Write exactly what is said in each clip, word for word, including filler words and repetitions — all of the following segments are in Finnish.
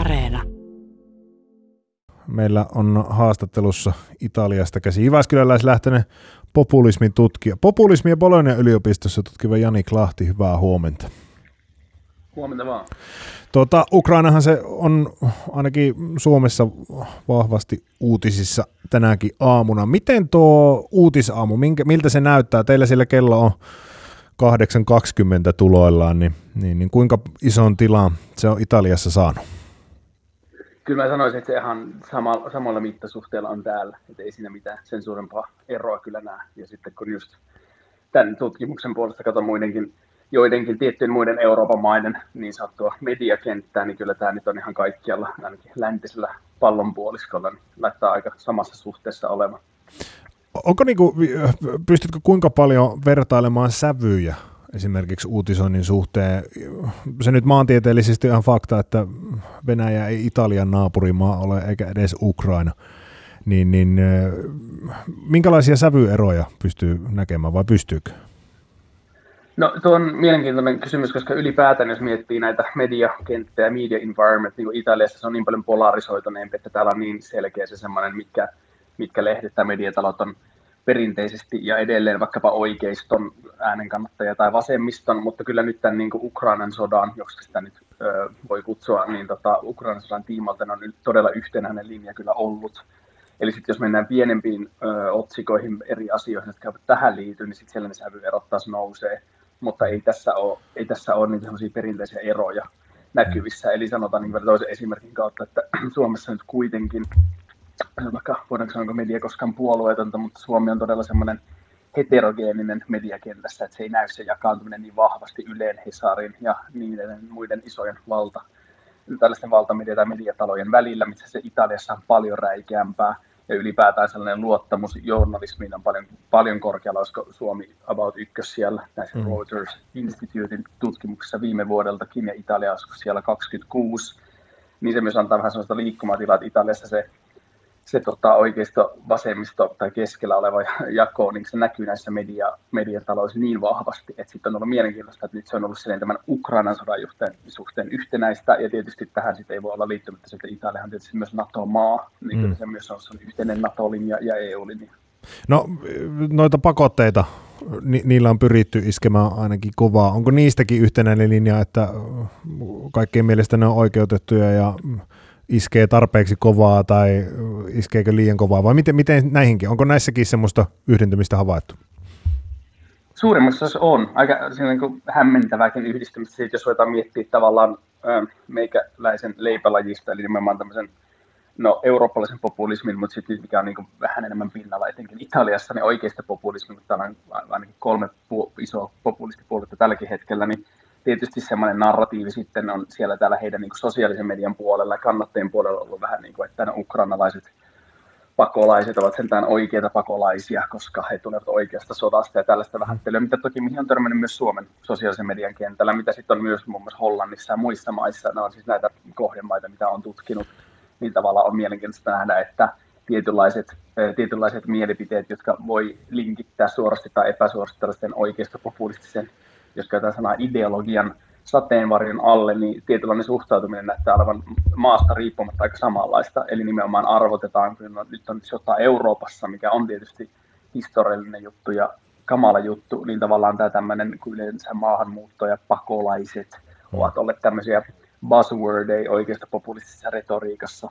Areena. Meillä on haastattelussa Italiasta käsi jyväskyläläislähtöinen populismin tutkija. Populismia Bolognan yliopistossa tutkiva Yannick Lahti, hyvää huomenta. Huomenta vaan. Tuota, Ukrainahan se on ainakin Suomessa vahvasti uutisissa tänäänkin aamuna. Miten tuo uutisaamu, minkä, miltä se näyttää? Teillä siellä kello on kahdeksan kaksikymmentä tuloillaan, niin, niin, niin kuinka ison tilan se on Italiassa saanut? Kyllä mä sanoisin, että se ihan sama, samalla mittasuhteella on täällä, että ei siinä mitään sen suurempaa eroa kyllä näe. Ja sitten kun just tämän tutkimuksen puolesta katson muidenkin, joidenkin tiettyjen muiden Euroopan maiden niin sanottua mediakenttää, niin kyllä tämä nyt on ihan kaikkialla, ainakin läntisellä pallonpuoliskolla, niin laittaa aika samassa suhteessa olemaan. Onko niinku, pystytkö kuinka paljon vertailemaan sävyjä esimerkiksi uutisoinnin suhteen? Se nyt maantieteellisesti ihan fakta, että Venäjä ei Italian naapurimaa ole, eikä edes Ukraina. Niin, niin, minkälaisia sävyeroja pystyy näkemään vai pystyykö? No tuo on mielenkiintoinen kysymys, koska ylipäätään jos miettii näitä mediakenttejä, media environment, niin Italiassa se on niin paljon polarisoituneempi, että täällä on niin selkeä se semmoinen, mitkä, mitkä lehdet tai mediatalot on perinteisesti ja edelleen vaikkapa oikeiston äänenkannattaja tai vasemmiston, mutta kyllä nyt tämän niin kuin Ukrainan sodan, joksi sitä nyt ö, voi kutsua, niin tota, Ukrainan sodan tiimalta on todella yhtenäinen linja kyllä ollut. Eli sitten jos mennään pienempiin ö, otsikoihin eri asioihin, jotka tähän liittyy, niin sitten siellä ne sävyerot taas nousee. Mutta ei tässä ole, ei tässä ole niitä sellaisia perinteisiä eroja näkyvissä. Eli sanotaan niin toisen esimerkin kautta, että Suomessa nyt kuitenkin, vaikka voidaanko sanoa media koskaan puolueetonta, mutta Suomi on todella semmoinen heterogeeninen mediakentässä, että se ei näy se jakaantuminen niin vahvasti Yleen, Hesarin ja niiden muiden isojen valta, tällaisten valtamedia- tai mediatalojen välillä, missä se Italiassa on paljon räikeämpää. Ja ylipäätään sellainen luottamus journalismiin on paljon, paljon korkealla, olisiko Suomi about ykkös siellä näissä mm. Reuters Instituutin tutkimuksissa viime vuodeltakin, ja Italia olisiko siellä kaksikymmentäkuusi, niin se myös antaa vähän sellaista liikkumatilaa, että Italiassa se, se tota oikeisto, vasemmisto tai keskellä oleva jako, niin se näkyy näissä media, mediataloissa niin vahvasti, että sitten on ollut mielenkiintoista, että nyt se on ollut tämän Ukrainan sodan suhteen yhtenäistä, ja tietysti tähän sitten ei voi olla liittymättä, että Italiahan on tietysti myös NATO-maa, niin kyllä se myös on yhteinen NATO-linja ja E U-linja. No noita pakotteita, ni- niillä on pyritty iskemään ainakin kovaa. Onko niistäkin yhtenäinen linja, että kaikkien mielestä ne on oikeutettuja ja iskee tarpeeksi kovaa tai iskeekö liian kovaa, vai miten, miten näihinkin? Onko näissäkin semmoista yhdentymistä havaittu? Suurimmassa se on. Aika niin hämmentävääkin yhdistymistä siitä, jos voidaan miettiä tavallaan meikäläisen leipälajista, eli nimenomaan tämmöisen no, eurooppalaisen populismin, mutta sitten mikä on niin vähän enemmän pinnalla, etenkin Italiassa, niin oikeista populismin, mutta täällä on ainakin kolme pu- isoa populistipuoletta tälläkin hetkellä, niin tietysti semmoinen narratiivi sitten on siellä täällä heidän niin kuin sosiaalisen median puolella ja kannattajien puolella ollut vähän niin kuin, että ukrainalaiset pakolaiset ovat sentään oikeita pakolaisia, koska he tulevat oikeasta sodasta ja tällaista vähättelyä, mitä toki mihin on törmännyt myös Suomen sosiaalisen median kentällä, mitä sitten on myös muun muassa Hollannissa ja muissa maissa, nämä on siis näitä kohdemaita, mitä on tutkinut, niin tavallaan on mielenkiintoista nähdä, että Tietynlaiset, tietynlaiset mielipiteet, jotka voi linkittää suorasti tai epäsuorasti tällaisten oikeistopopulistisen, jos käytetään sanaa ideologian sateenvarjon alle, niin tietynlainen suhtautuminen näyttää olevan maasta riippumatta aika samanlaista. Eli nimenomaan arvotetaan, kun nyt on sota Euroopassa, mikä on tietysti historiallinen juttu ja kamala juttu, niin tavallaan tämä tämmöinen, kun yleensä maahanmuutto ja pakolaiset ovat olleet tämmöisiä buzzwordeja oikeistopopulistisessa retoriikassa,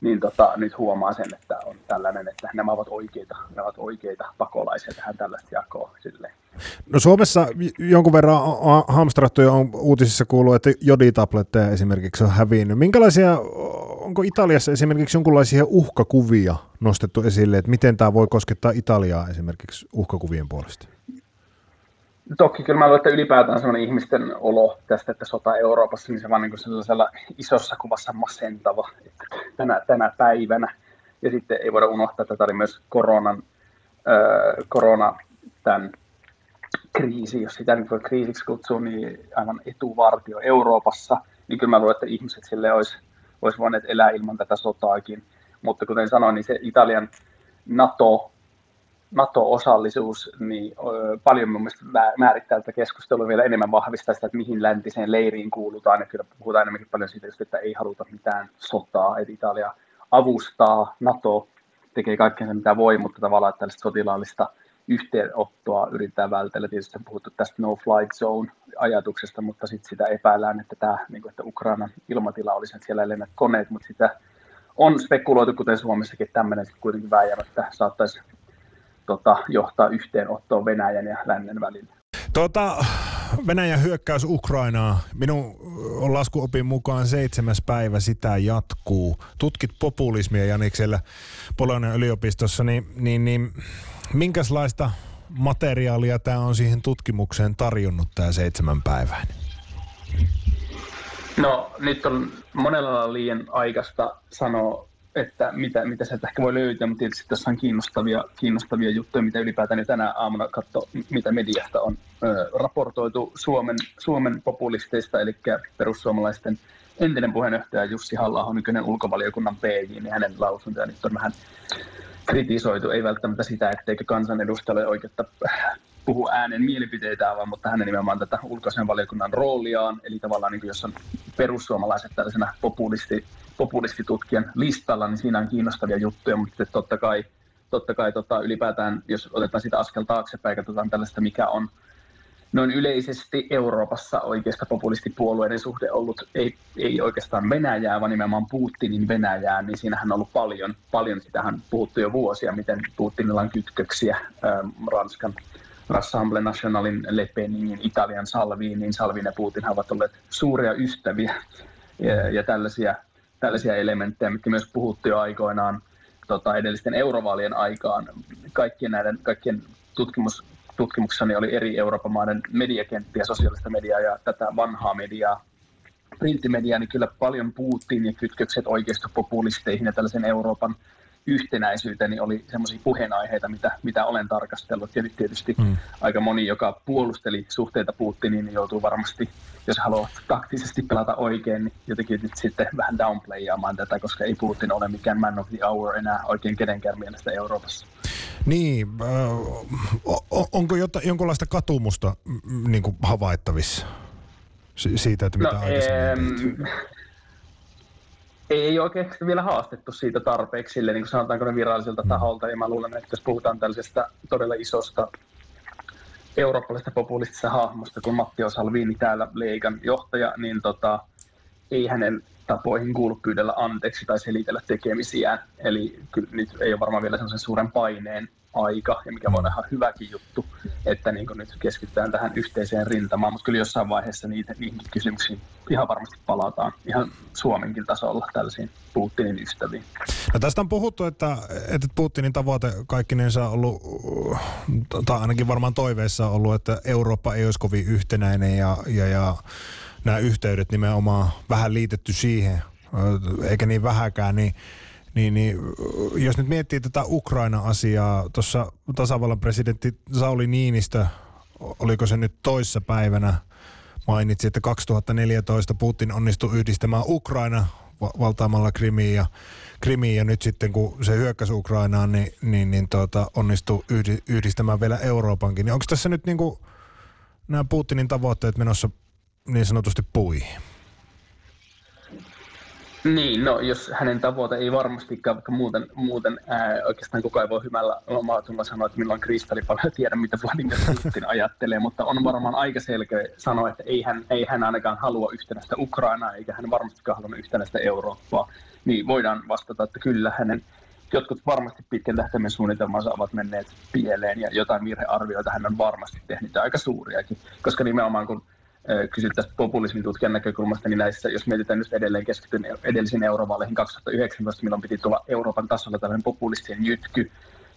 niin tota, nyt huomaa sen, että on tällainen, että nämä ovat oikeita, nämä ovat oikeita pakolaisia tähän tällaista jakoa silleen. No Suomessa jonkun verran hamstrattuja on uutisissa kuullut, että joditabletteja esimerkiksi on hävinnyt. Minkälaisia, onko Italiassa esimerkiksi jonkinlaisia uhkakuvia nostettu esille, että miten tämä voi koskettaa Italiaa esimerkiksi uhkakuvien puolesta? Toki kyllä mä luulen, että ylipäätään sellainen ihmisten olo tästä, että sota Euroopassa, niin se vaan niin sellaisella isossa kuvassa masentava tänä, tänä päivänä. Ja sitten ei voida unohtaa, että tämä oli myös koronan, äh, korona, tämän kriisi, jos sitä nyt voi kriisiksi kutsua, niin aivan etuvartio Euroopassa. Niin kyllä mä luulen, että ihmiset sille olisi, olisi voineet elää ilman tätä sotaakin. Mutta kuten sanoin, niin se Italian NATO NATO-osallisuus niin paljon mun mielestä määrittää tätä keskustelua vielä enemmän vahvistaa sitä, että mihin läntiseen leiriin kuulutaan. Ja kyllä puhutaan enemmänkin paljon siitä, että ei haluta mitään sotaa, että Italia avustaa, NATO tekee kaikkea mitä voi, mutta tavallaan tällaista sotilaallista yhteenottoa yritetään vältellä. Tietysti on puhuttu tästä no-flight zone-ajatuksesta, mutta sitten sitä epäillään, että, tämä, niin kuin, että Ukrainan ilmatila olisi, että siellä ei lennä koneet, mutta sitä on spekuloitu, kuten Suomessakin, että tämmöinen kuitenkin vääjäämättä saattaisi tota, johtaa yhteenottoon Venäjän ja lännen välillä. Tota, Venäjän hyökkäys Ukrainaa. Minun laskuopin mukaan seitsemäs päivä sitä jatkuu. Tutkit populismia Janiksella Bolognan yliopistossa, niin, niin, niin minkälaista materiaalia tämä on siihen tutkimukseen tarjonnut tämä seitsemän päivään? No nyt on monella lailla liian aikaista sanoa, että mitä, mitä sieltä ehkä voi löytää, mutta tietysti tässä on kiinnostavia, kiinnostavia juttuja, mitä ylipäätään jo tänä aamuna katso, mitä mediasta on ö, raportoitu Suomen, Suomen populisteista, eli perussuomalaisten entinen puheenjohtaja Jussi Halla-aho, nykyinen ulkovaliokunnan P J, niin hänen lausuntoja nyt on vähän kritisoitu, ei välttämättä sitä, etteikö kansanedustajalle oikeutta puhu äänen mielipiteitä, vaan mutta hänen nimenomaan tätä ulkoisen valiokunnan rooliaan, eli tavallaan niin kuin jos on perussuomalaiset tällaisena populisti, populistitutkijan listalla, niin siinä on kiinnostavia juttuja, mutta sitten totta kai, totta kai tota, ylipäätään, jos otetaan sitä askel taaksepäin, katsotaan tällaista, mikä on noin yleisesti Euroopassa oikeasta populistipuolueiden suhde ollut, ei, ei oikeastaan Venäjää, vaan nimenomaan Putinin Venäjää, niin siinähän on ollut paljon, paljon sitähän puhuttu jo vuosia, miten Putinilla on kytköksiä ähm, Ranskan Rassemble Nationalin, Le Penin, Italian Salvinin, Salvini ja Putin ovat olleet suuria ystäviä ja, ja tällaisia, tällaisia elementtejä, mitkä myös puhuttiin jo aikoinaan tota, edellisten eurovaalien aikaan. Kaikkien näiden kaikkien tutkimus, tutkimuksessani oli eri Euroopan maiden mediakenttiä, sosiaalista mediaa ja tätä vanhaa mediaa, printtimediaa, niin kyllä paljon Putin ja kytkökset oikeistopopulisteihin ja tällaisen Euroopan yhtenäisyyteen niin oli semmoisia puheenaiheita, mitä, mitä olen tarkastellut. Ja nyt tietysti mm. aika moni, joka puolusteli suhteita Putiniin, niin joutuu varmasti, jos haluaa taktisesti pelata oikein, niin jotenkin nyt sitten vähän downplayaamaan tätä, koska ei Putin ole mikään man of the hour enää oikein kenenkään mielestä Euroopassa. Niin, äh, onko jota, jonkinlaista katumusta niin kuin havaittavissa siitä, että mitä no, aikaisemmin ähm... Ei oikeasti vielä haastettu siitä tarpeeksi sille, niin kuin sanotaanko ne virallisilta taholta, ja mä luulen, että jos puhutaan tällaisesta todella isosta eurooppalaisesta populistisesta hahmosta, kun Matteo Salvini täällä Legan johtaja, niin tota, ei hänen tapoihin kuulu pyydellä anteeksi tai selitellä tekemisiään. Eli kyllä nyt ei ole varmaan vielä semmoisen suuren paineen aika, ja mikä voi olla ihan hyväkin juttu, että niin kuin nyt keskitytään tähän yhteiseen rintamaan, mutta kyllä jossain vaiheessa niitä, niihin kysymyksiin ihan varmasti palataan ihan Suomenkin tasolla tällaisiin Putinin ystäviin. No tästä on puhuttu, että, että Putinin tavoite kaikkinensa on ollut, tai ainakin varmaan toiveissa on ollut, että Eurooppa ei olisi kovin yhtenäinen ja, ja, ja nämä yhteydet nimenomaan vähän liitetty siihen, eikä niin vähäkään, niin Niin, niin, jos nyt miettii tätä Ukraina-asiaa, tuossa tasavallan presidentti Sauli Niinistö, oliko se nyt toissa päivänä, mainitsi, että kaksituhattaneljätoista Putin onnistui yhdistämään Ukraina valtaamalla Krimiä, Krimiä ja nyt sitten kun se hyökkäsi Ukrainaan, niin, niin, niin tuota, onnistui yhdistämään vielä Euroopankin. Niin onko tässä nyt niin kuin nämä Putinin tavoitteet menossa niin sanotusti puihin? Niin, no jos hänen tavoite ei varmastikaan, vaikka muuten, muuten ää, oikeastaan kukaan ei voi hyvällä lomautulla sanoa, että milloin kristallipalloja tiedä, mitä Vladimir Putin ajattelee, mutta on varmaan aika selkeä sanoa, että ei hän, ei hän ainakaan halua yhtenäistä Ukrainaa, eikä hän varmastikaan halua yhtenäistä Eurooppaa, niin voidaan vastata, että kyllä hänen jotkut varmasti pitkän tähtäimen suunnitelmansa ovat menneet pieleen ja jotain virhearvioita hän on varmasti tehnyt aika suuriakin, koska nimenomaan kun kysyt tästä populismin tutkijan näkökulmasta, niin näissä, jos mietitään nyt edelleen keskityn edellisiin eurovaaleihin kaksituhattayhdeksäntoista, milloin piti tulla Euroopan tasolla tällainen populistien jytky,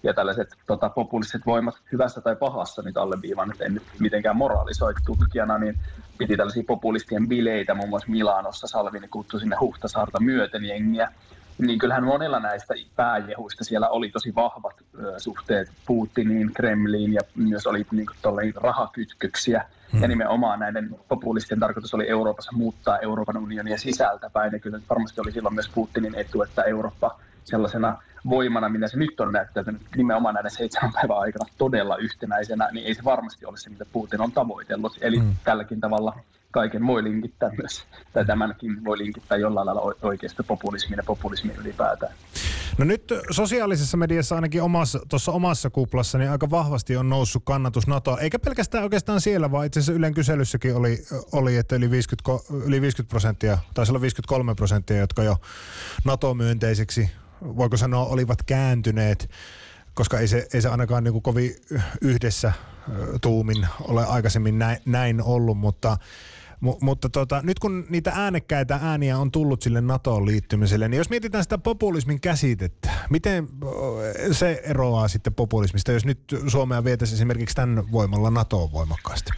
ja tällaiset tota, populistiset voimat hyvässä tai pahassa nyt alleviivaan, että en nyt mitenkään moraalisoi tutkijana, niin piti tällaisia populistien bileitä, muun muassa Milanossa Salvini kutsui sinne Huhtasaarta myöten jengiä, niin kyllähän monella näistä pääjehuista siellä oli tosi vahvat ö, suhteet Putiniin, Kremliin ja myös oli niin kuin, rahakytköksiä. Hmm. Ja nimenomaan näiden populistien tarkoitus oli Euroopassa muuttaa Euroopan unionia sisältäpäin. Ja kyllä varmasti oli silloin myös Putinin etu, että Eurooppa sellaisena voimana, mitä se nyt on näyttäytynyt nimenomaan näiden seitsemän päivän aikana todella yhtenäisenä, niin ei se varmasti ole se, mitä Putin on tavoitellut. Eli mm. tälläkin tavalla kaiken voi linkittää myös, tai tämänkin voi linkittää jollain lailla oikeasta populismiin ja populismiin ylipäätään. No nyt sosiaalisessa mediassa ainakin omassa, tuossa omassa kuplassa niin aika vahvasti on noussut kannatus NATOa, eikä pelkästään oikeastaan siellä, vaan itse asiassa Ylen kyselyssäkin oli, oli että yli viisikymmentä prosenttia, taisi olla viisikymmentäkolme prosenttia, jotka jo NATO-myönteiseksi, voiko sanoa, olivat kääntyneet, koska ei se, ei se ainakaan niin kuin kovin yhdessä tuumin ole aikaisemmin näin, näin ollut, mutta Mutta tota, nyt kun niitä äänekkäitä ääniä on tullut sille NATOon liittymiselle, niin jos mietitään sitä populismin käsitettä, miten se eroaa sitten populismista, jos nyt Suomea vietäisiin esimerkiksi tämän voimalla NATOon voimakkaasti?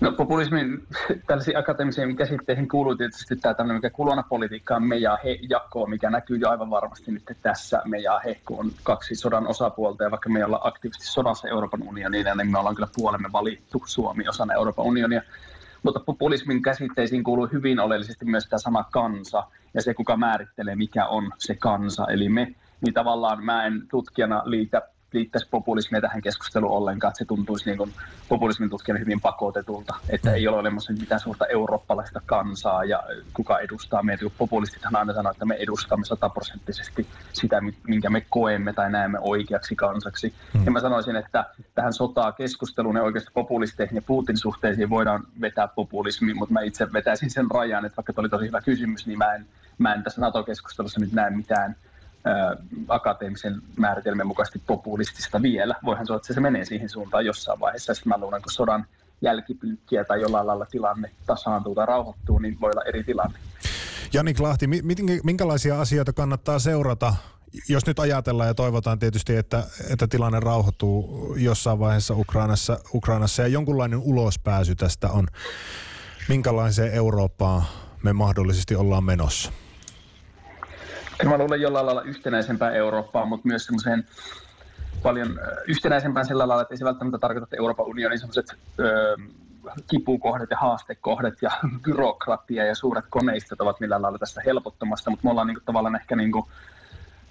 No populismin tällaisiin akateemisiin käsitteihin kuuluu tietysti tämä tämmöinen, mikä kuluanapolitiikka on me ja he jakoa, mikä näkyy jo aivan varmasti nyt tässä me ja he, kun on kaksi sodan osapuolta ja vaikka me ollaan aktiivisesti sodassa Euroopan unionina, niin me ollaan kyllä puolemme valittu Suomi osana Euroopan unionia. Mutta populismin käsitteisiin kuuluu hyvin oleellisesti myös tämä sama kansa ja se, kuka määrittelee, mikä on se kansa, eli me, niin tavallaan mä en tutkijana liitä liittäisi populismia tähän keskusteluun ollenkaan, että se tuntuisi niin kuin populismin tutkijan hyvin pakotetulta, että ei ole olemassa mitään suurta eurooppalaista kansaa ja kuka edustaa meitä, kun populistithan aina sanoo, että me edustamme sataprosenttisesti sitä, minkä me koemme tai näemme oikeaksi kansaksi. Mm. Ja mä sanoisin, että tähän sotaa keskusteluun ja oikeasti populisteihin ja Putin suhteisiin voidaan vetää populismi, mutta mä itse vetäisin sen rajan, että vaikka tuo oli tosi hyvä kysymys, niin mä en, mä en tässä NATO-keskustelussa nyt näe mitään akateemisen määritelmän mukaisesti populistista vielä. Voihan se olla, että se menee siihen suuntaan jossain vaiheessa. Sitten mä luulen, kun sodan jälkipyykkiä tai jollain lailla tilanne tasaantuu tai rauhoittuu, niin voi olla eri tilanne. Yannick Lahti, minkälaisia asioita kannattaa seurata, jos nyt ajatellaan ja toivotaan tietysti, että, että tilanne rauhoittuu jossain vaiheessa Ukrainassa, Ukrainassa ja jonkunlainen ulospääsy tästä on. Minkälaiseen Eurooppaan me mahdollisesti ollaan menossa? Mä luulen jollain lailla yhtenäisempää Eurooppaa, mutta myös semmoiseen paljon yhtenäisempään sillä lailla, että ei se välttämättä tarkoita, että Euroopan unionin semmoiset öö, kipukohdat ja haastekohdat ja byrokratia ja suuret koneistot ovat millään lailla tässä helpottomasta, mutta me ollaan niinku tavallaan ehkä niinku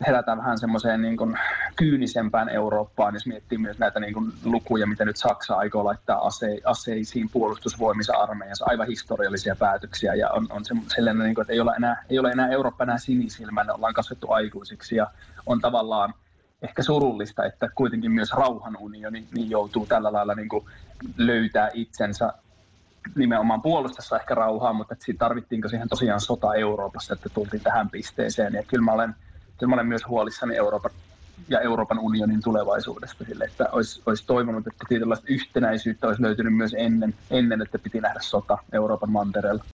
herätään vähän semmoiseen niin kuin kyynisempään Eurooppaan, jos miettii myös näitä niin kuin lukuja, mitä nyt Saksa aikoo laittaa ase- aseisiin puolustusvoimissa armeijassa, aivan historiallisia päätöksiä, ja on, on sellainen, niin kuin, että ei ole enää, ei ole enää Eurooppa enää sinisilmänä, ollaan kasvettu aikuisiksi, ja on tavallaan ehkä surullista, että kuitenkin myös rauhanunioni niin joutuu tällä lailla niin kuin löytää itsensä nimenomaan puolustassa ehkä rauhaa, mutta että siitä tarvittiinko siihen tosiaan sota Euroopassa, että tultiin tähän pisteeseen, ja kyllä mä olen Mä olen myös huolissani Euroopan ja Euroopan unionin tulevaisuudesta sille, että olisi, olisi toivonut, että tietynlaista yhtenäisyyttä olisi löytynyt myös ennen, ennen, että piti nähdä sota Euroopan mantereella.